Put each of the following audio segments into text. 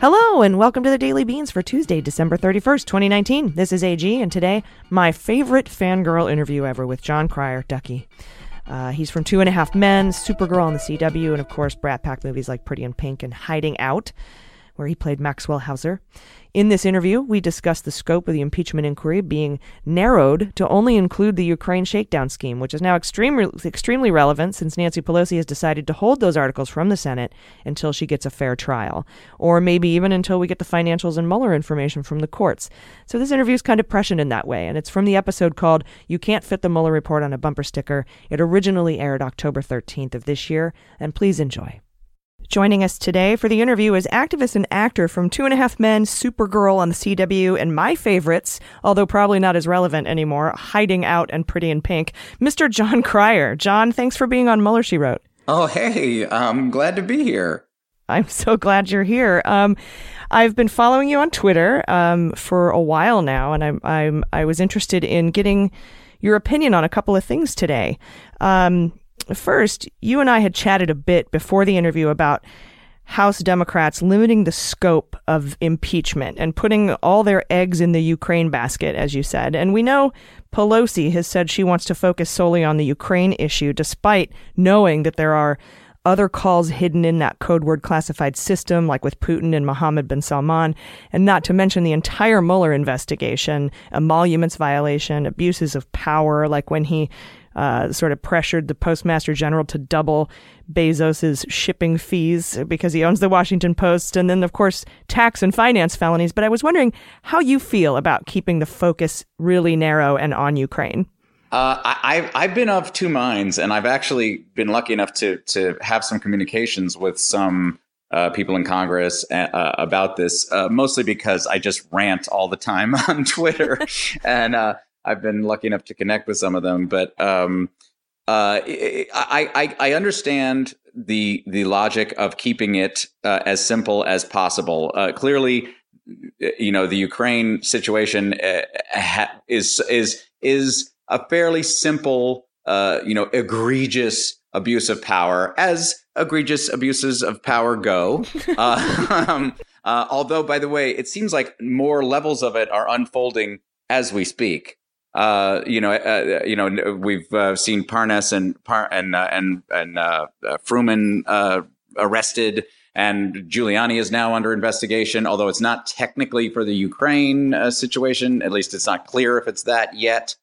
Hello and welcome to the Daily Beans for Tuesday, December 31st, 2019. This is A.G. and today, my favorite fangirl interview ever with Jon Cryer, Ducky. He's from 2.5 Men, Supergirl on the CW, and of course, Brat Pack movies like Pretty in Pink and Hiding Out, where he played Maxwell Hauser. In this interview, we discussed the scope of the impeachment inquiry being narrowed to only include the Ukraine shakedown scheme, which is now extremely relevant since Nancy Pelosi has decided to hold those articles from the Senate until she gets a fair trial, or maybe even until we get the financials and Mueller information from the courts. So this interview is kind of prescient in that way, and it's from the episode called You Can't Fit the Mueller Report on a Bumper Sticker. It originally aired October 13th of this year, and please enjoy. Joining us today for the interview is activist and actor from 2.5 Men, Supergirl on the CW, and my favorites, although probably not as relevant anymore, Hiding Out and Pretty in Pink, Mr. Jon Cryer. Jon, thanks for being on Mueller, She Wrote. Oh, hey, I'm glad to be here. I'm so glad you're here. I've been following you on Twitter for a while now, and I was interested in getting your opinion on a couple of things today. First, you and I had chatted a bit before the interview about House Democrats limiting the scope of impeachment and putting all their eggs in the Ukraine basket, as you said. And we know Pelosi has said she wants to focus solely on the Ukraine issue, despite knowing that there are other calls hidden in that code word classified system, like with Putin and Mohammed bin Salman, and not to mention the entire Mueller investigation, emoluments violation, abuses of power, like when he sort of pressured the Postmaster General to double Bezos's shipping fees because he owns the Washington Post, and then, of course, tax and finance felonies. But I was wondering how you feel about keeping the focus really narrow and on Ukraine. I've been of two minds, and I've actually been lucky enough to have some communications with some people in Congress about this, mostly because I just rant all the time on Twitter, and I've been lucky enough to connect with some of them. But I understand the logic of keeping it as simple as possible. Clearly, you know, the Ukraine situation is a fairly simple, egregious abuse of power, as egregious abuses of power go. Although, by the way, it seems like more levels of it are unfolding as we speak. We've seen Parnas and Fruman arrested, and Giuliani is now under investigation, although it's not technically for the Ukraine situation. At least it's not clear if it's that yet.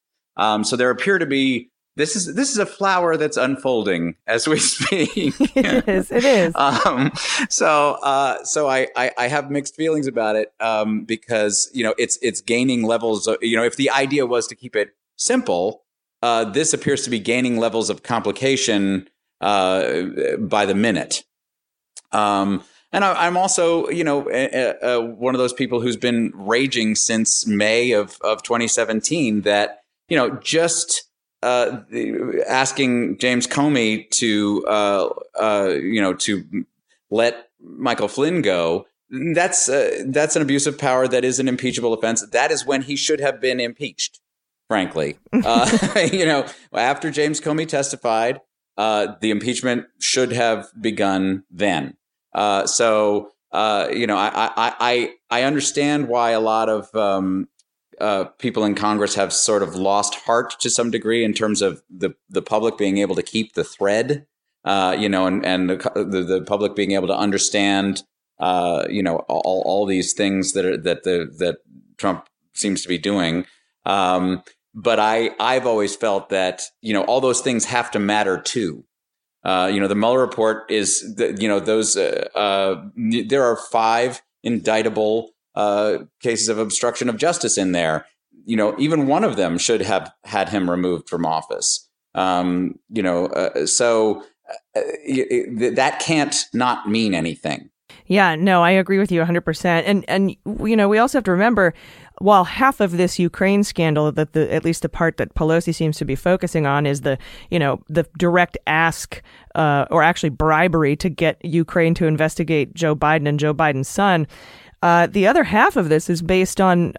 So there appear to be this is a flower that's unfolding as we speak. It is. So I have mixed feelings about it because, you know, it's gaining levels of, you know, if the idea was to keep it simple, this appears to be gaining levels of complication by the minute. And I'm also, you know, one of those people who's been raging since May of 2017 that, you know, just asking James Comey to, to let Michael Flynn go. That's an abuse of power. That is an impeachable offense. That is when he should have been impeached, frankly. After James Comey testified, the impeachment should have begun then. I understand why a lot of people in Congress have sort of lost heart to some degree in terms of the public being able to keep the thread, and the public being able to understand, all these things that Trump seems to be doing. But I've always felt that, you know, all those things have to matter too. The Mueller report is, there are 5 indictable cases of obstruction of justice in there. You know, even one of them should have had him removed from office. That can't not mean anything. Yeah, no, I agree with you 100%. And we also have to remember while half of this Ukraine scandal, that the at least the part that Pelosi seems to be focusing on is the, you know, the direct ask or actually bribery to get Ukraine to investigate Joe Biden and Joe Biden's son. The other half of this is based on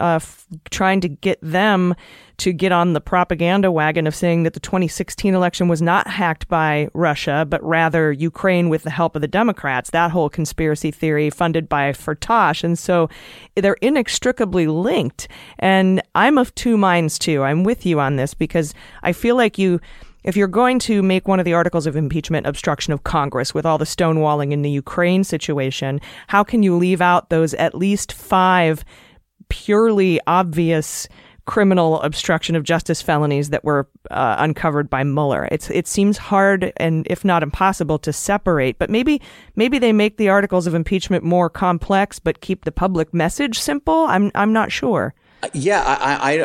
trying to get them to get on the propaganda wagon of saying that the 2016 election was not hacked by Russia, but rather Ukraine with the help of the Democrats, that whole conspiracy theory funded by Firtash. And so they're inextricably linked. And I'm of two minds, too. I'm with you on this because I feel like you... If you're going to make one of the articles of impeachment obstruction of Congress with all the stonewalling in the Ukraine situation, how can you leave out those at least five purely obvious criminal obstruction of justice felonies that were uncovered by Mueller? It seems hard and if not impossible to separate, but maybe they make the articles of impeachment more complex but keep the public message simple. I'm not sure. Yeah, I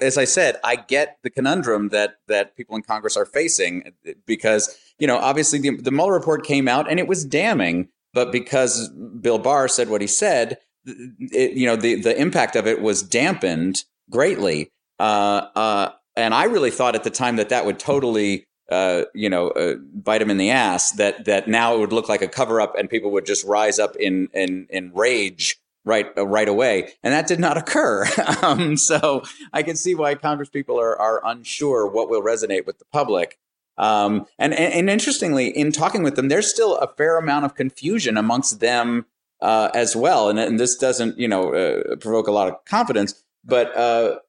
as I said, I get the conundrum that people in Congress are facing because, you know, obviously the Mueller report came out and it was damning. But because Bill Barr said what he said, the impact of it was dampened greatly. And I really thought at the time that would totally, bite him in the ass, that now it would look like a cover up and people would just rise up in rage. Right away. And that did not occur. So I can see why Congress people are unsure what will resonate with the public. And interestingly, in talking with them, there's still a fair amount of confusion amongst them as well. And this doesn't, provoke a lot of confidence, but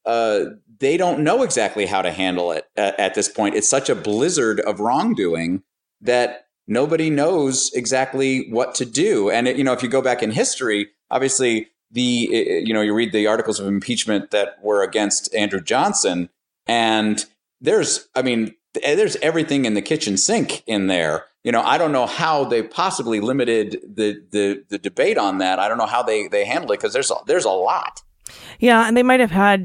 they don't know exactly how to handle it at this point. It's such a blizzard of wrongdoing that nobody knows exactly what to do. And, if you go back in history, obviously, you read the articles of impeachment that were against Andrew Johnson, and there's everything in the kitchen sink in there. I don't know how they possibly limited the debate on that. I don't know how they handled it because there's a lot. Yeah, and they might have had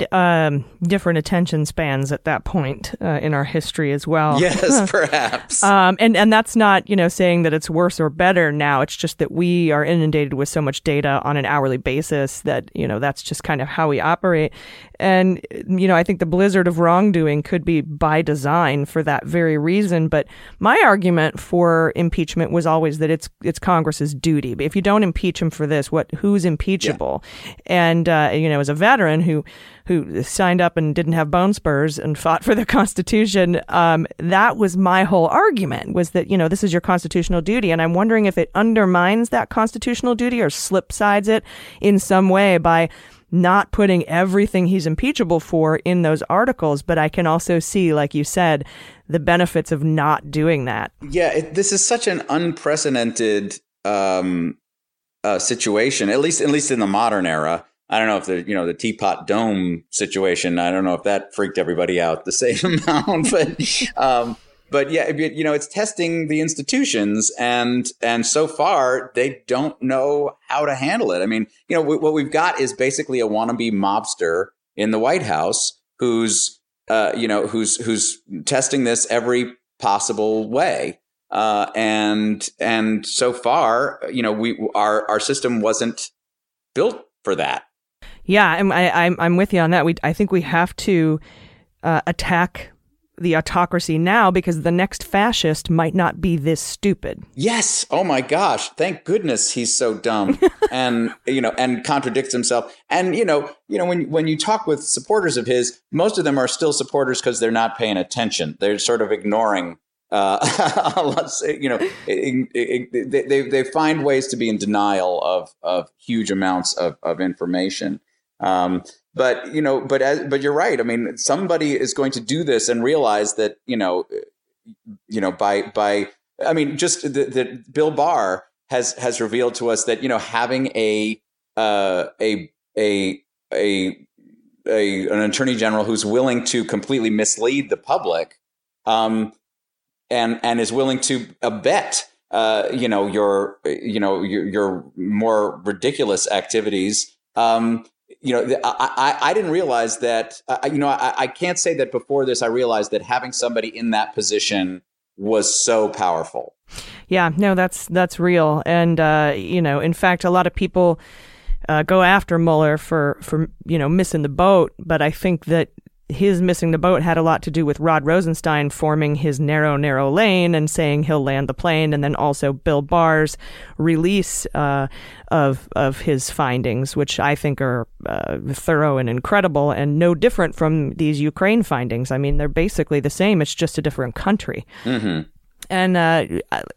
different attention spans at that point in our history as well. Yes, perhaps. And that's not, saying that it's worse or better now. It's just that we are inundated with so much data on an hourly basis that, that's just kind of how we operate. And, I think the blizzard of wrongdoing could be by design for that very reason. But my argument for impeachment was always that it's Congress's duty. But if you don't impeach him for this, who's impeachable? Yeah. And, as a veteran who signed up and didn't have bone spurs and fought for the Constitution, that was my whole argument, was that, this is your constitutional duty. And I'm wondering if it undermines that constitutional duty or slipsides it in some way by not putting everything he's impeachable for in those articles. But I can also see, like you said, the benefits of not doing that. Yeah, this is such an unprecedented situation, at least in the modern era. I don't know if the Teapot Dome situation, I don't know if that freaked everybody out the same amount, but yeah, it's testing the institutions, and so far they don't know how to handle it. I mean, what we've got is basically a wannabe mobster in the White House who's testing this every possible way, and so far, our system wasn't built for that. Yeah, I'm with you on that. I think we have to attack the autocracy now because the next fascist might not be this stupid. Yes. Oh my gosh. Thank goodness he's so dumb and, and contradicts himself. And, when you talk with supporters of his, most of them are still supporters because they're not paying attention. They're sort of ignoring, they find ways to be in denial of huge amounts of information. But you're right. I mean, somebody is going to do this and realize that, Bill Barr has revealed to us that, having an attorney general who's willing to completely mislead the public, and is willing to abet, your more ridiculous activities, I didn't realize that, I can't say that before this, I realized that having somebody in that position was so powerful. Yeah, no, that's real. And, in fact, a lot of people go after Mueller for missing the boat. But I think that his missing the boat had a lot to do with Rod Rosenstein forming his narrow lane and saying he'll land the plane, and then also Bill Barr's release of his findings, which I think are thorough and incredible and no different from these Ukraine findings. I mean, they're basically the same. It's just a different country. Mm-hmm. And,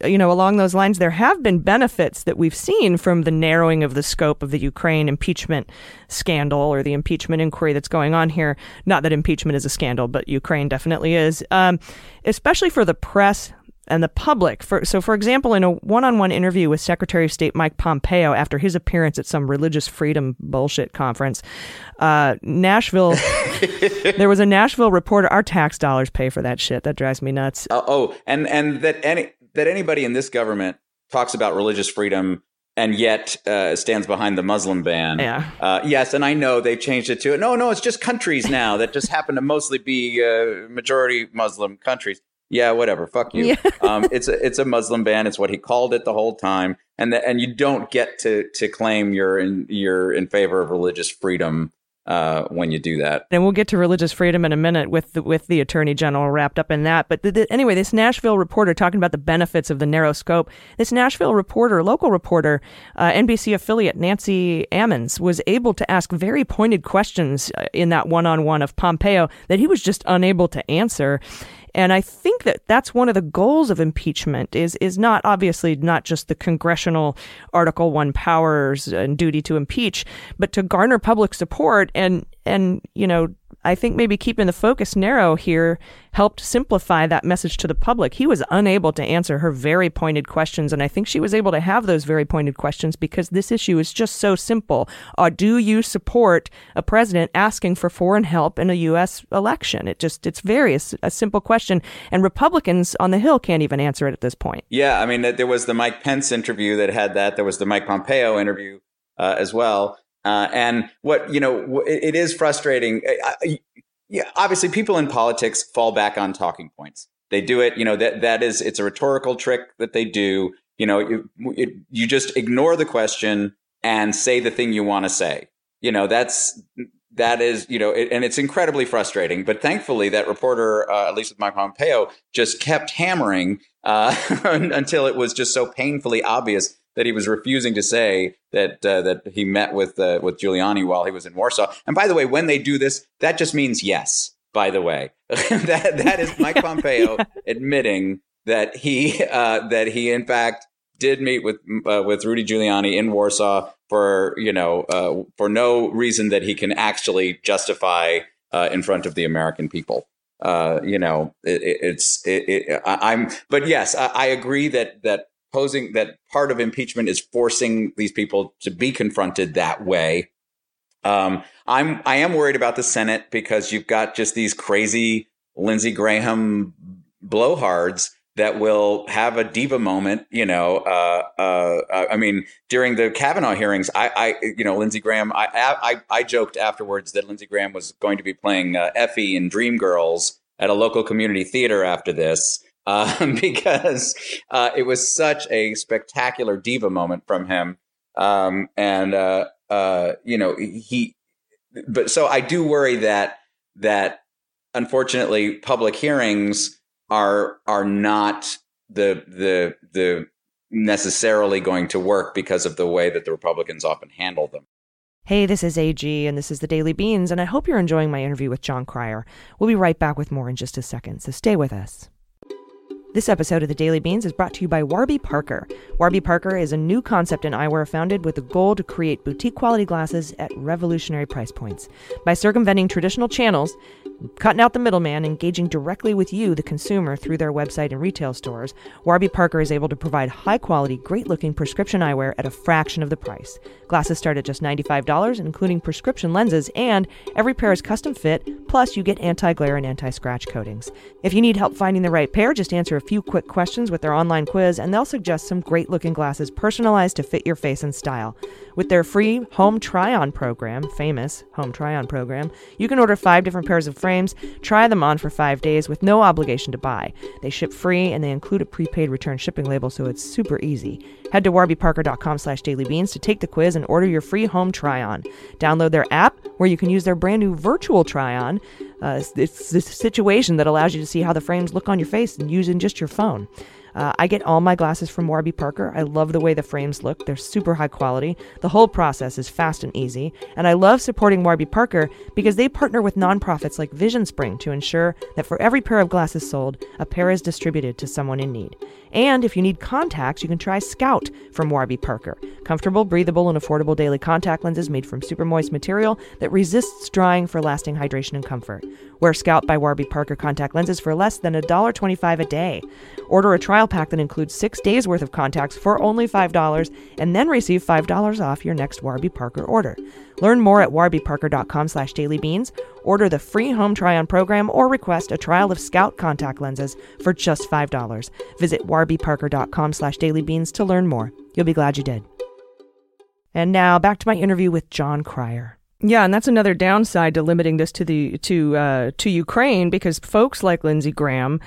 along those lines, there have been benefits that we've seen from the narrowing of the scope of the Ukraine impeachment scandal or the impeachment inquiry that's going on here. Not that impeachment is a scandal, but Ukraine definitely is, especially for the press and the public. For example, in a one-on-one interview with Secretary of State Mike Pompeo after his appearance at some religious freedom bullshit conference, there was a Nashville reporter. Our tax dollars pay for that shit. That drives me nuts. And that anybody in this government talks about religious freedom and yet stands behind the Muslim ban. Yeah. Yes, and I know they've changed it to it. No, it's just countries now that just happen to mostly be majority Muslim countries. Yeah, whatever. Fuck you. Yeah. It's a Muslim ban. It's what he called it the whole time. And you don't get to claim you're in favor of religious freedom when you do that. And we'll get to religious freedom in a minute with the Attorney General wrapped up in that. But anyway, this Nashville reporter talking about the benefits of the narrow scope. This Nashville reporter, local reporter, NBC affiliate Nancy Ammons was able to ask very pointed questions in that one-on-one of Pompeo that he was just unable to answer. And I think that that's one of the goals of impeachment is not obviously not just the congressional Article 1 powers and duty to impeach, but to garner public support. And I think maybe keeping the focus narrow here helped simplify that message to the public. He was unable to answer her very pointed questions. And I think she was able to have those very pointed questions because this issue is just so simple. Do you support a president asking for foreign help in a U.S. election? It's very a simple question. And Republicans on the Hill can't even answer it at this point. Yeah. I mean, there was the Mike Pence interview that had that. There was the Mike Pompeo interview as well. And what, it is frustrating. Obviously, people in politics fall back on talking points. They do it. That is it's a rhetorical trick that they do. You just ignore the question and say the thing you want to say. And it's incredibly frustrating. But thankfully, that reporter, at least with Mike Pompeo, just kept hammering until it was just so painfully obvious that he was refusing to say that he met with Giuliani while he was in Warsaw. And by the way, when they do this, that just means yes, by the way. that is Mike Pompeo admitting that he in fact did meet with Rudy Giuliani in Warsaw for no reason that he can actually justify in front of the American people. I agree that posing that part of impeachment is forcing these people to be confronted that way. I am worried about the Senate because you've got just these crazy Lindsey Graham blowhards that will have a diva moment. During the Kavanaugh hearings, Lindsey Graham. I joked afterwards that Lindsey Graham was going to be playing Effie in Dreamgirls at a local community theater after this. Because it was such a spectacular diva moment from him. So I do worry that unfortunately public hearings are not the necessarily going to work because of the way that the Republicans often handle them. Hey, this is A.G. and this is the Daily Beans, and I hope you're enjoying my interview with Jon Cryer. We'll be right back with more in just a second, so stay with us. This episode of the Daily Beans is brought to you by Warby Parker. Warby Parker is a new concept in eyewear founded with the goal to create boutique quality glasses at revolutionary price points. By circumventing traditional channels, cutting out the middleman, engaging directly with you, the consumer, through their website and retail stores, Warby Parker is able to provide high-quality, great-looking prescription eyewear at a fraction of the price. Glasses start at just $95, including prescription lenses, and every pair is custom fit, plus you get anti-glare and anti-scratch coatings. If you need help finding the right pair, just answer a few quick questions with their online quiz, and they'll suggest some great-looking glasses personalized to fit your face and style. With their free home try-on program, famous home try-on program, you can order 5 different pairs of frames, try them on for 5 days with no obligation to buy. They ship free, and they include a prepaid return shipping label, so it's super easy. Head to warbyparker.com/dailybeans to take the quiz and order your free home try-on. Download their app, where you can use their brand new virtual try-on. It's this situation that allows you to see how the frames look on your face and using just your phone. I get all my glasses from Warby Parker. I love the way the frames look. They're super high quality. The whole process is fast and easy. And I love supporting Warby Parker because they partner with nonprofits like Vision Spring to ensure that for every pair of glasses sold, a pair is distributed to someone in need. And if you need contacts, you can try Scout from Warby Parker. Comfortable, breathable, and affordable daily contact lenses made from super moist material that resists drying for lasting hydration and comfort. Wear Scout by Warby Parker contact lenses for less than $1.25 a day. Order a trial pack that includes 6 days worth of contacts for only $5 and then receive $5 off your next Warby Parker order. Learn more at warbyparker.com/dailybeans. Order the free home try-on program or request a trial of Scout contact lenses for just $5. Visit warbyparker.com/dailybeans to learn more. You'll be glad you did. And now back to my interview with Jon Cryer. Yeah, and that's another downside to limiting this to Ukraine, because folks like Lindsey Graham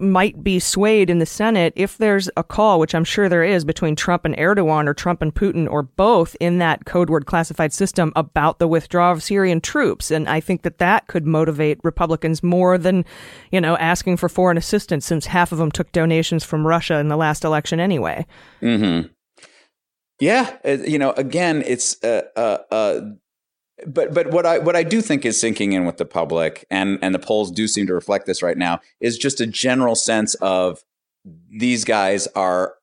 might be swayed in the Senate if there's a call, which I'm sure there is, between Trump and Erdogan or Trump and Putin or both in that code word classified system about the withdrawal of Syrian troops. And I think that that could motivate Republicans more than, you know, asking for foreign assistance, since half of them took donations from Russia in the last election anyway. Mm-hmm. Yeah. You know, again, it's But what I do think is sinking in with the public, and the polls do seem to reflect this right now, is just a general sense of these guys are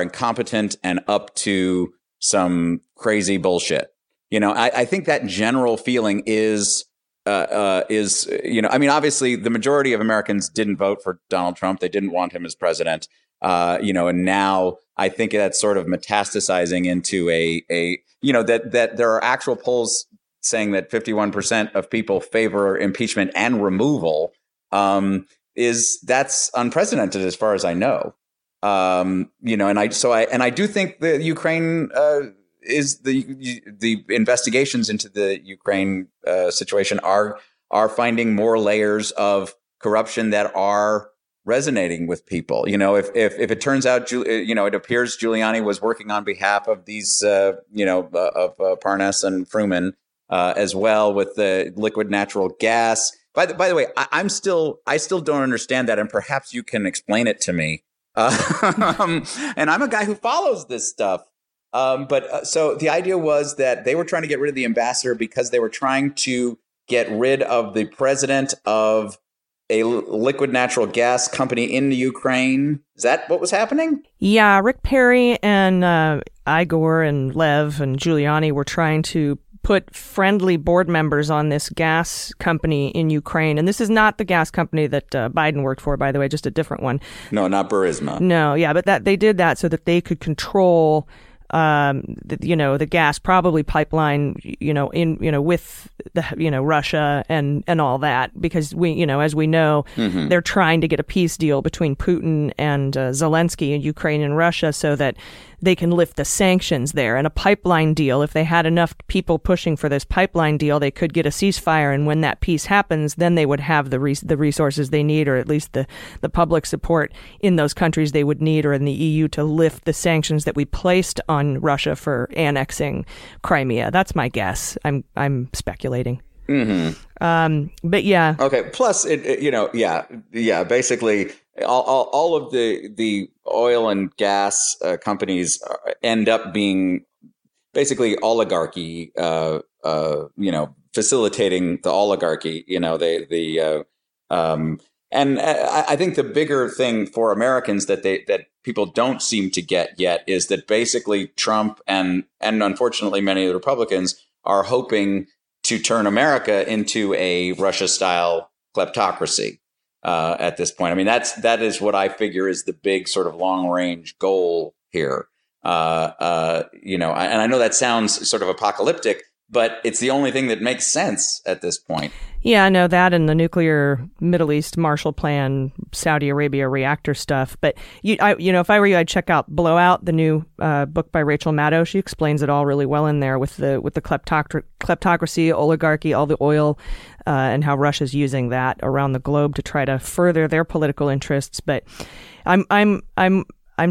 incompetent and up to some crazy bullshit. You know, I think that general feeling is, you know, I mean, obviously the majority of Americans didn't vote for Donald Trump. They didn't want him as president. You know, and now I think that's sort of metastasizing into a you know, that there are actual polls saying that 51% of people favor impeachment and removal, that's unprecedented as far as I know. You know, and I do think the Ukraine is the investigations into the Ukraine situation are finding more layers of corruption that are resonating with people. You know, if it turns out, you know, it appears Giuliani was working on behalf of these, you know, of Parnas and Fruman as well with the liquid natural gas. By the way, I still don't understand that, and perhaps you can explain it to me. And I'm a guy who follows this stuff. So the idea was that they were trying to get rid of the ambassador because they were trying to get rid of the president of a liquid natural gas company in the Ukraine. Is that what was happening? Yeah, Rick Perry and Igor and Lev and Giuliani were trying to put friendly board members on this gas company in Ukraine. And this is not the gas company that Biden worked for, by the way, just a different one. No, not Burisma. No, yeah, but that they did that so that they could control you know, the gas probably pipeline, you know, in, you know, with the, you know, Russia and all that, because we, you know, as we know, mm-hmm. they're trying to get a peace deal between Putin and Zelensky in Ukraine and Russia so that they can lift the sanctions there. And a pipeline deal, if they had enough people pushing for this pipeline deal, they could get a ceasefire. And when that peace happens, then they would have the resources they need, or at least the public support in those countries they would need, or in the EU, to lift the sanctions that we placed on Russia for annexing Crimea. That's my guess. I'm speculating. Mm-hmm. But yeah. Okay. Plus, it you know, yeah. Basically, all of the oil and gas companies end up being basically oligarchy. You know, facilitating the oligarchy. You know, and I think the bigger thing for Americans that people don't seem to get yet is that basically Trump and unfortunately many of the Republicans are hoping to turn America into a Russia-style kleptocracy at this point. I mean, that is what I figure is the big sort of long-range goal here. You know, and I know that sounds sort of apocalyptic, But it's the only thing that makes sense at this point. Yeah, I know that, and the nuclear Middle East Marshall Plan, Saudi Arabia reactor stuff. But, you know, if I were you, I'd check out Blowout, the new book by Rachel Maddow. She explains it all really well in there with the kleptocracy, oligarchy, all the oil, and how Russia's using that around the globe to try to further their political interests. But I'm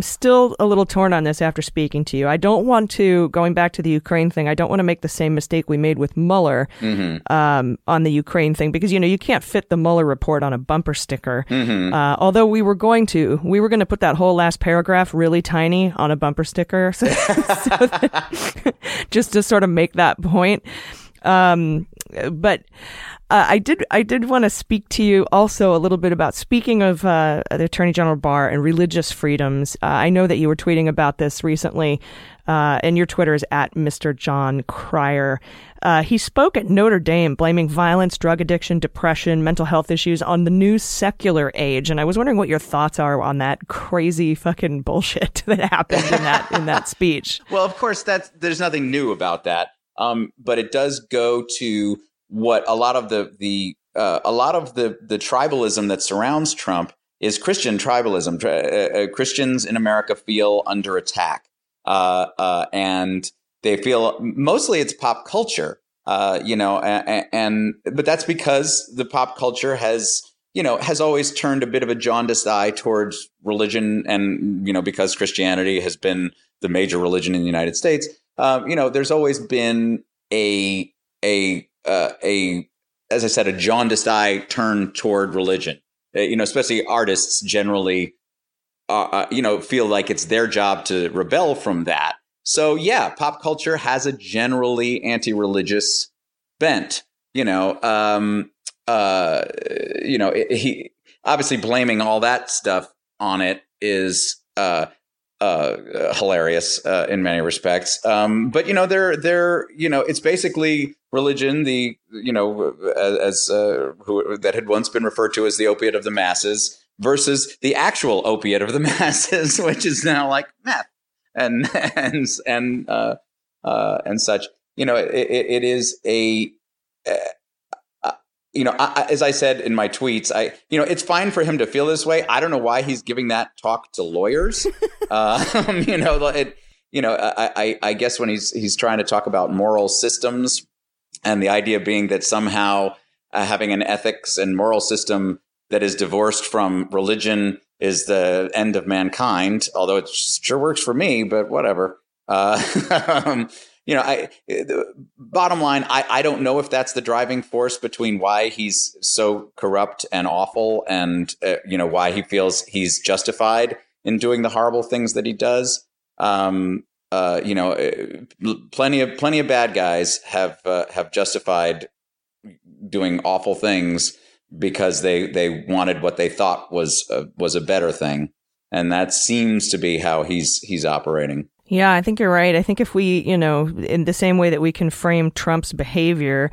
still a little torn on this after speaking to you. I don't want to, going back to the Ukraine thing, I don't want to make the same mistake we made with Mueller on the Ukraine thing, because, you know, you can't fit the Mueller report on a bumper sticker. Although we were going to put that whole last paragraph really tiny on a bumper sticker. So just to sort of make that point. But I did want to speak to you also a little bit about, speaking of the Attorney General Barr and religious freedoms. I know that you were tweeting about this recently, and your Twitter is at Mr. Jon Cryer. He spoke at Notre Dame blaming violence, drug addiction, depression, mental health issues on the new secular age. And I was wondering what your thoughts are on that crazy fucking bullshit that happened in that speech. Well, of course, there's nothing new about that. But it does go to what a lot of the tribalism that surrounds Trump is Christian tribalism. Christians in America feel under attack, and they feel mostly it's pop culture, but that's because the pop culture has always turned a bit of a jaundiced eye towards religion, and because Christianity has been the major religion in the United States. There's always been a as I said, a jaundiced eye turned toward religion. Especially artists generally, feel like it's their job to rebel from that. So yeah, pop culture has a generally anti-religious bent. He obviously blaming all that stuff on it is hilarious in many respects, but it's basically religion, that had once been referred to as the opiate of the masses versus the actual opiate of the masses, which is now like meth and such. It is a as I said in my tweets, it's fine for him to feel this way. I don't know why he's giving that talk to lawyers. I guess when he's trying to talk about moral systems, and the idea being that somehow having an ethics and moral system that is divorced from religion is the end of mankind. Although it sure works for me, but whatever. Bottom line, I don't know if that's the driving force between why he's so corrupt and awful, and why he feels he's justified in doing the horrible things that he does. Plenty of bad guys have justified doing awful things because they wanted what they thought was a better thing, and that seems to be how he's operating. Yeah, I think you're right. I think if we, in the same way that we can frame Trump's behavior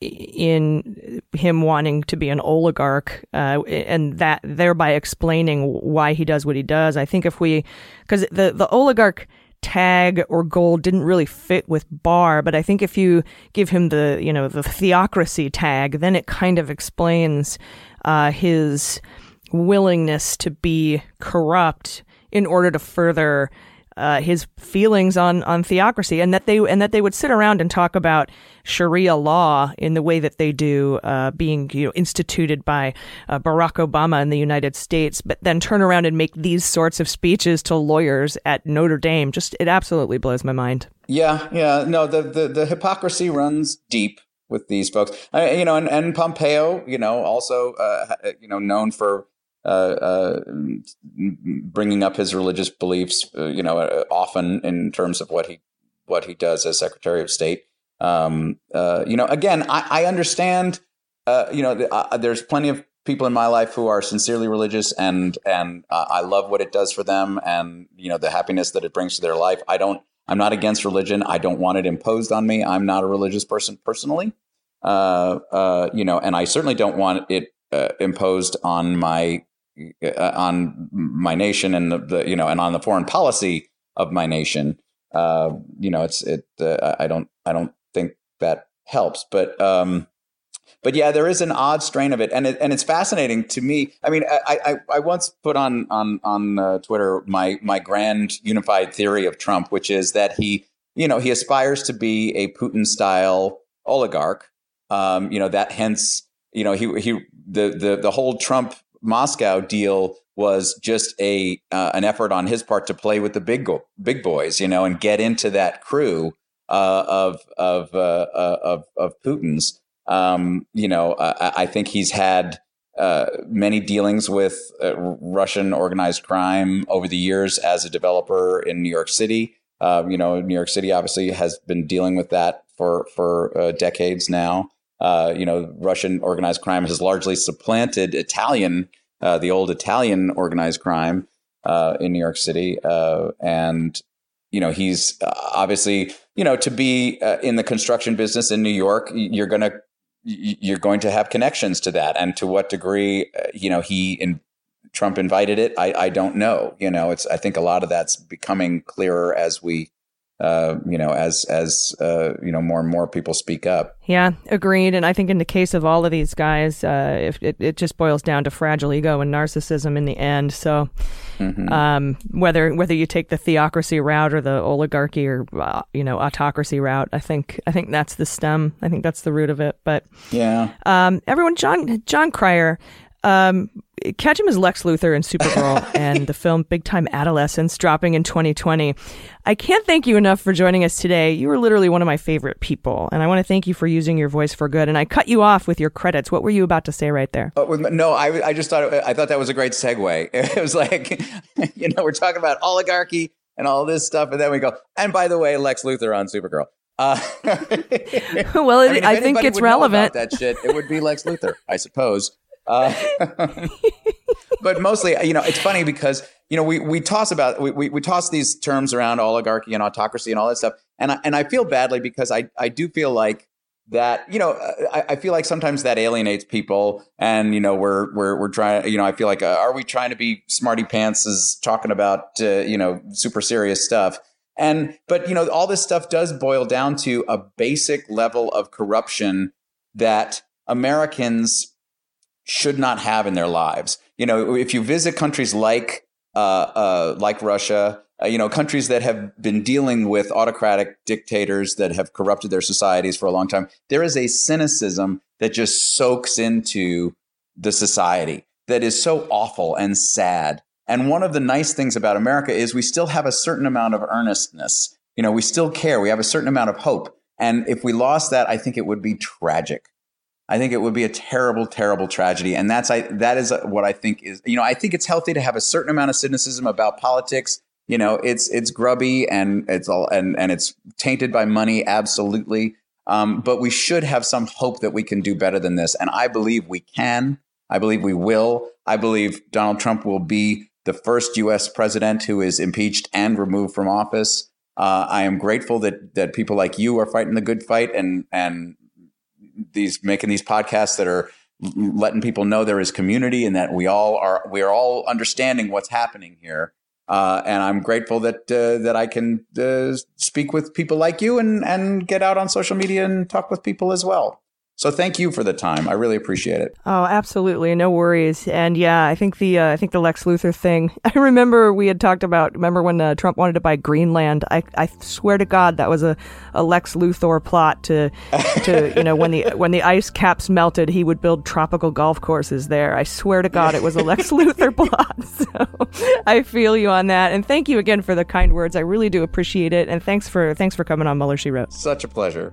in him wanting to be an oligarch, and that thereby explaining why he does what he does, I think if we, because the oligarch tag or goal didn't really fit with Barr, but I think if you give him the theocracy tag, then it kind of explains his willingness to be corrupt in order to further his feelings on theocracy, and that they would sit around and talk about Sharia law in the way that they do, being instituted by Barack Obama in the United States, but then turn around and make these sorts of speeches to lawyers at Notre Dame. Just, it absolutely blows my mind. Yeah, no, the hypocrisy runs deep with these folks, and Pompeo, also, known for bringing up his religious beliefs, often in terms of what he does as Secretary of State. Again, I understand. There's plenty of people in my life who are sincerely religious, and I love what it does for them, and the happiness that it brings to their life. I'm not against religion. I don't want it imposed on me. I'm not a religious person personally, and I certainly don't want it imposed on my nation and and on the foreign policy of my nation. I don't think that helps. But yeah, there is an odd strain of it, and it's fascinating to me. I mean, I once put on Twitter my grand unified theory of Trump, which is that he aspires to be a Putin style oligarch. The whole Trump Moscow deal was just an effort on his part to play with the big boys, and get into that crew of Putin's. I think he's had many dealings with Russian organized crime over the years as a developer in New York City. New York City obviously has been dealing with that for decades now. Russian organized crime has largely supplanted the old Italian organized crime in New York City. He's obviously, to be in the construction business in New York, you're going to have connections to that. And to what degree, Trump invited it, I don't know. I think a lot of that's becoming clearer as we, more and more people speak up. Yeah, agreed. And I think in the case of all of these guys, it just boils down to fragile ego and narcissism in the end. So whether you take the theocracy route or the oligarchy or, autocracy route, I think that's the stem. I think that's the root of it. But yeah, everyone, Jon Cryer, catch him as Lex Luthor in Supergirl and the film Big Time Adolescence, dropping in 2020. I can't thank you enough for joining us today. You were literally one of my favorite people, and I want to thank you for using your voice for good. And I cut you off with your credits. What were you about to say right there? I just thought that was a great segue. It was like, we're talking about oligarchy and all this stuff, and then we go, and by the way, Lex Luthor on Supergirl. Well, I think it's relevant. That shit, it would be Lex Luthor, I suppose. But mostly, it's funny because, we toss these terms around, oligarchy and autocracy and all that stuff. And I feel badly because I do feel like that, I feel like sometimes that alienates people. And, we're trying, I feel like, are we trying to be smarty pants is talking about, super serious stuff. But all this stuff does boil down to a basic level of corruption that Americans should not have in their lives. If you visit countries like Russia, countries that have been dealing with autocratic dictators that have corrupted their societies for a long time, there is a cynicism that just soaks into the society that is so awful and sad. And one of the nice things about America is we still have a certain amount of earnestness. We still care. We have a certain amount of hope. And if we lost that, I think it would be tragic. I think it would be a terrible, terrible tragedy. And that is what I think is, I think it's healthy to have a certain amount of cynicism about politics. It's grubby and it's all, and it's tainted by money. Absolutely. But we should have some hope that we can do better than this. And I believe we can. I believe we will. I believe Donald Trump will be the first U.S. president who is impeached and removed from office. I am grateful that people like you are fighting the good fight and making these podcasts that are letting people know there is community and that we are all understanding what's happening here. And I'm grateful that I can speak with people like you and get out on social media and talk with people as well. So thank you for the time. I really appreciate it. Oh, absolutely. No worries. And yeah, I think the Lex Luthor thing, I remember we had talked about, when Trump wanted to buy Greenland, I swear to God, that was a Lex Luthor plot to when the ice caps melted, he would build tropical golf courses there. I swear to God, it was a Lex Luthor plot. So I feel you on that. And thank you again for the kind words. I really do appreciate it. And thanks for coming on Mueller, She Wrote. Such a pleasure.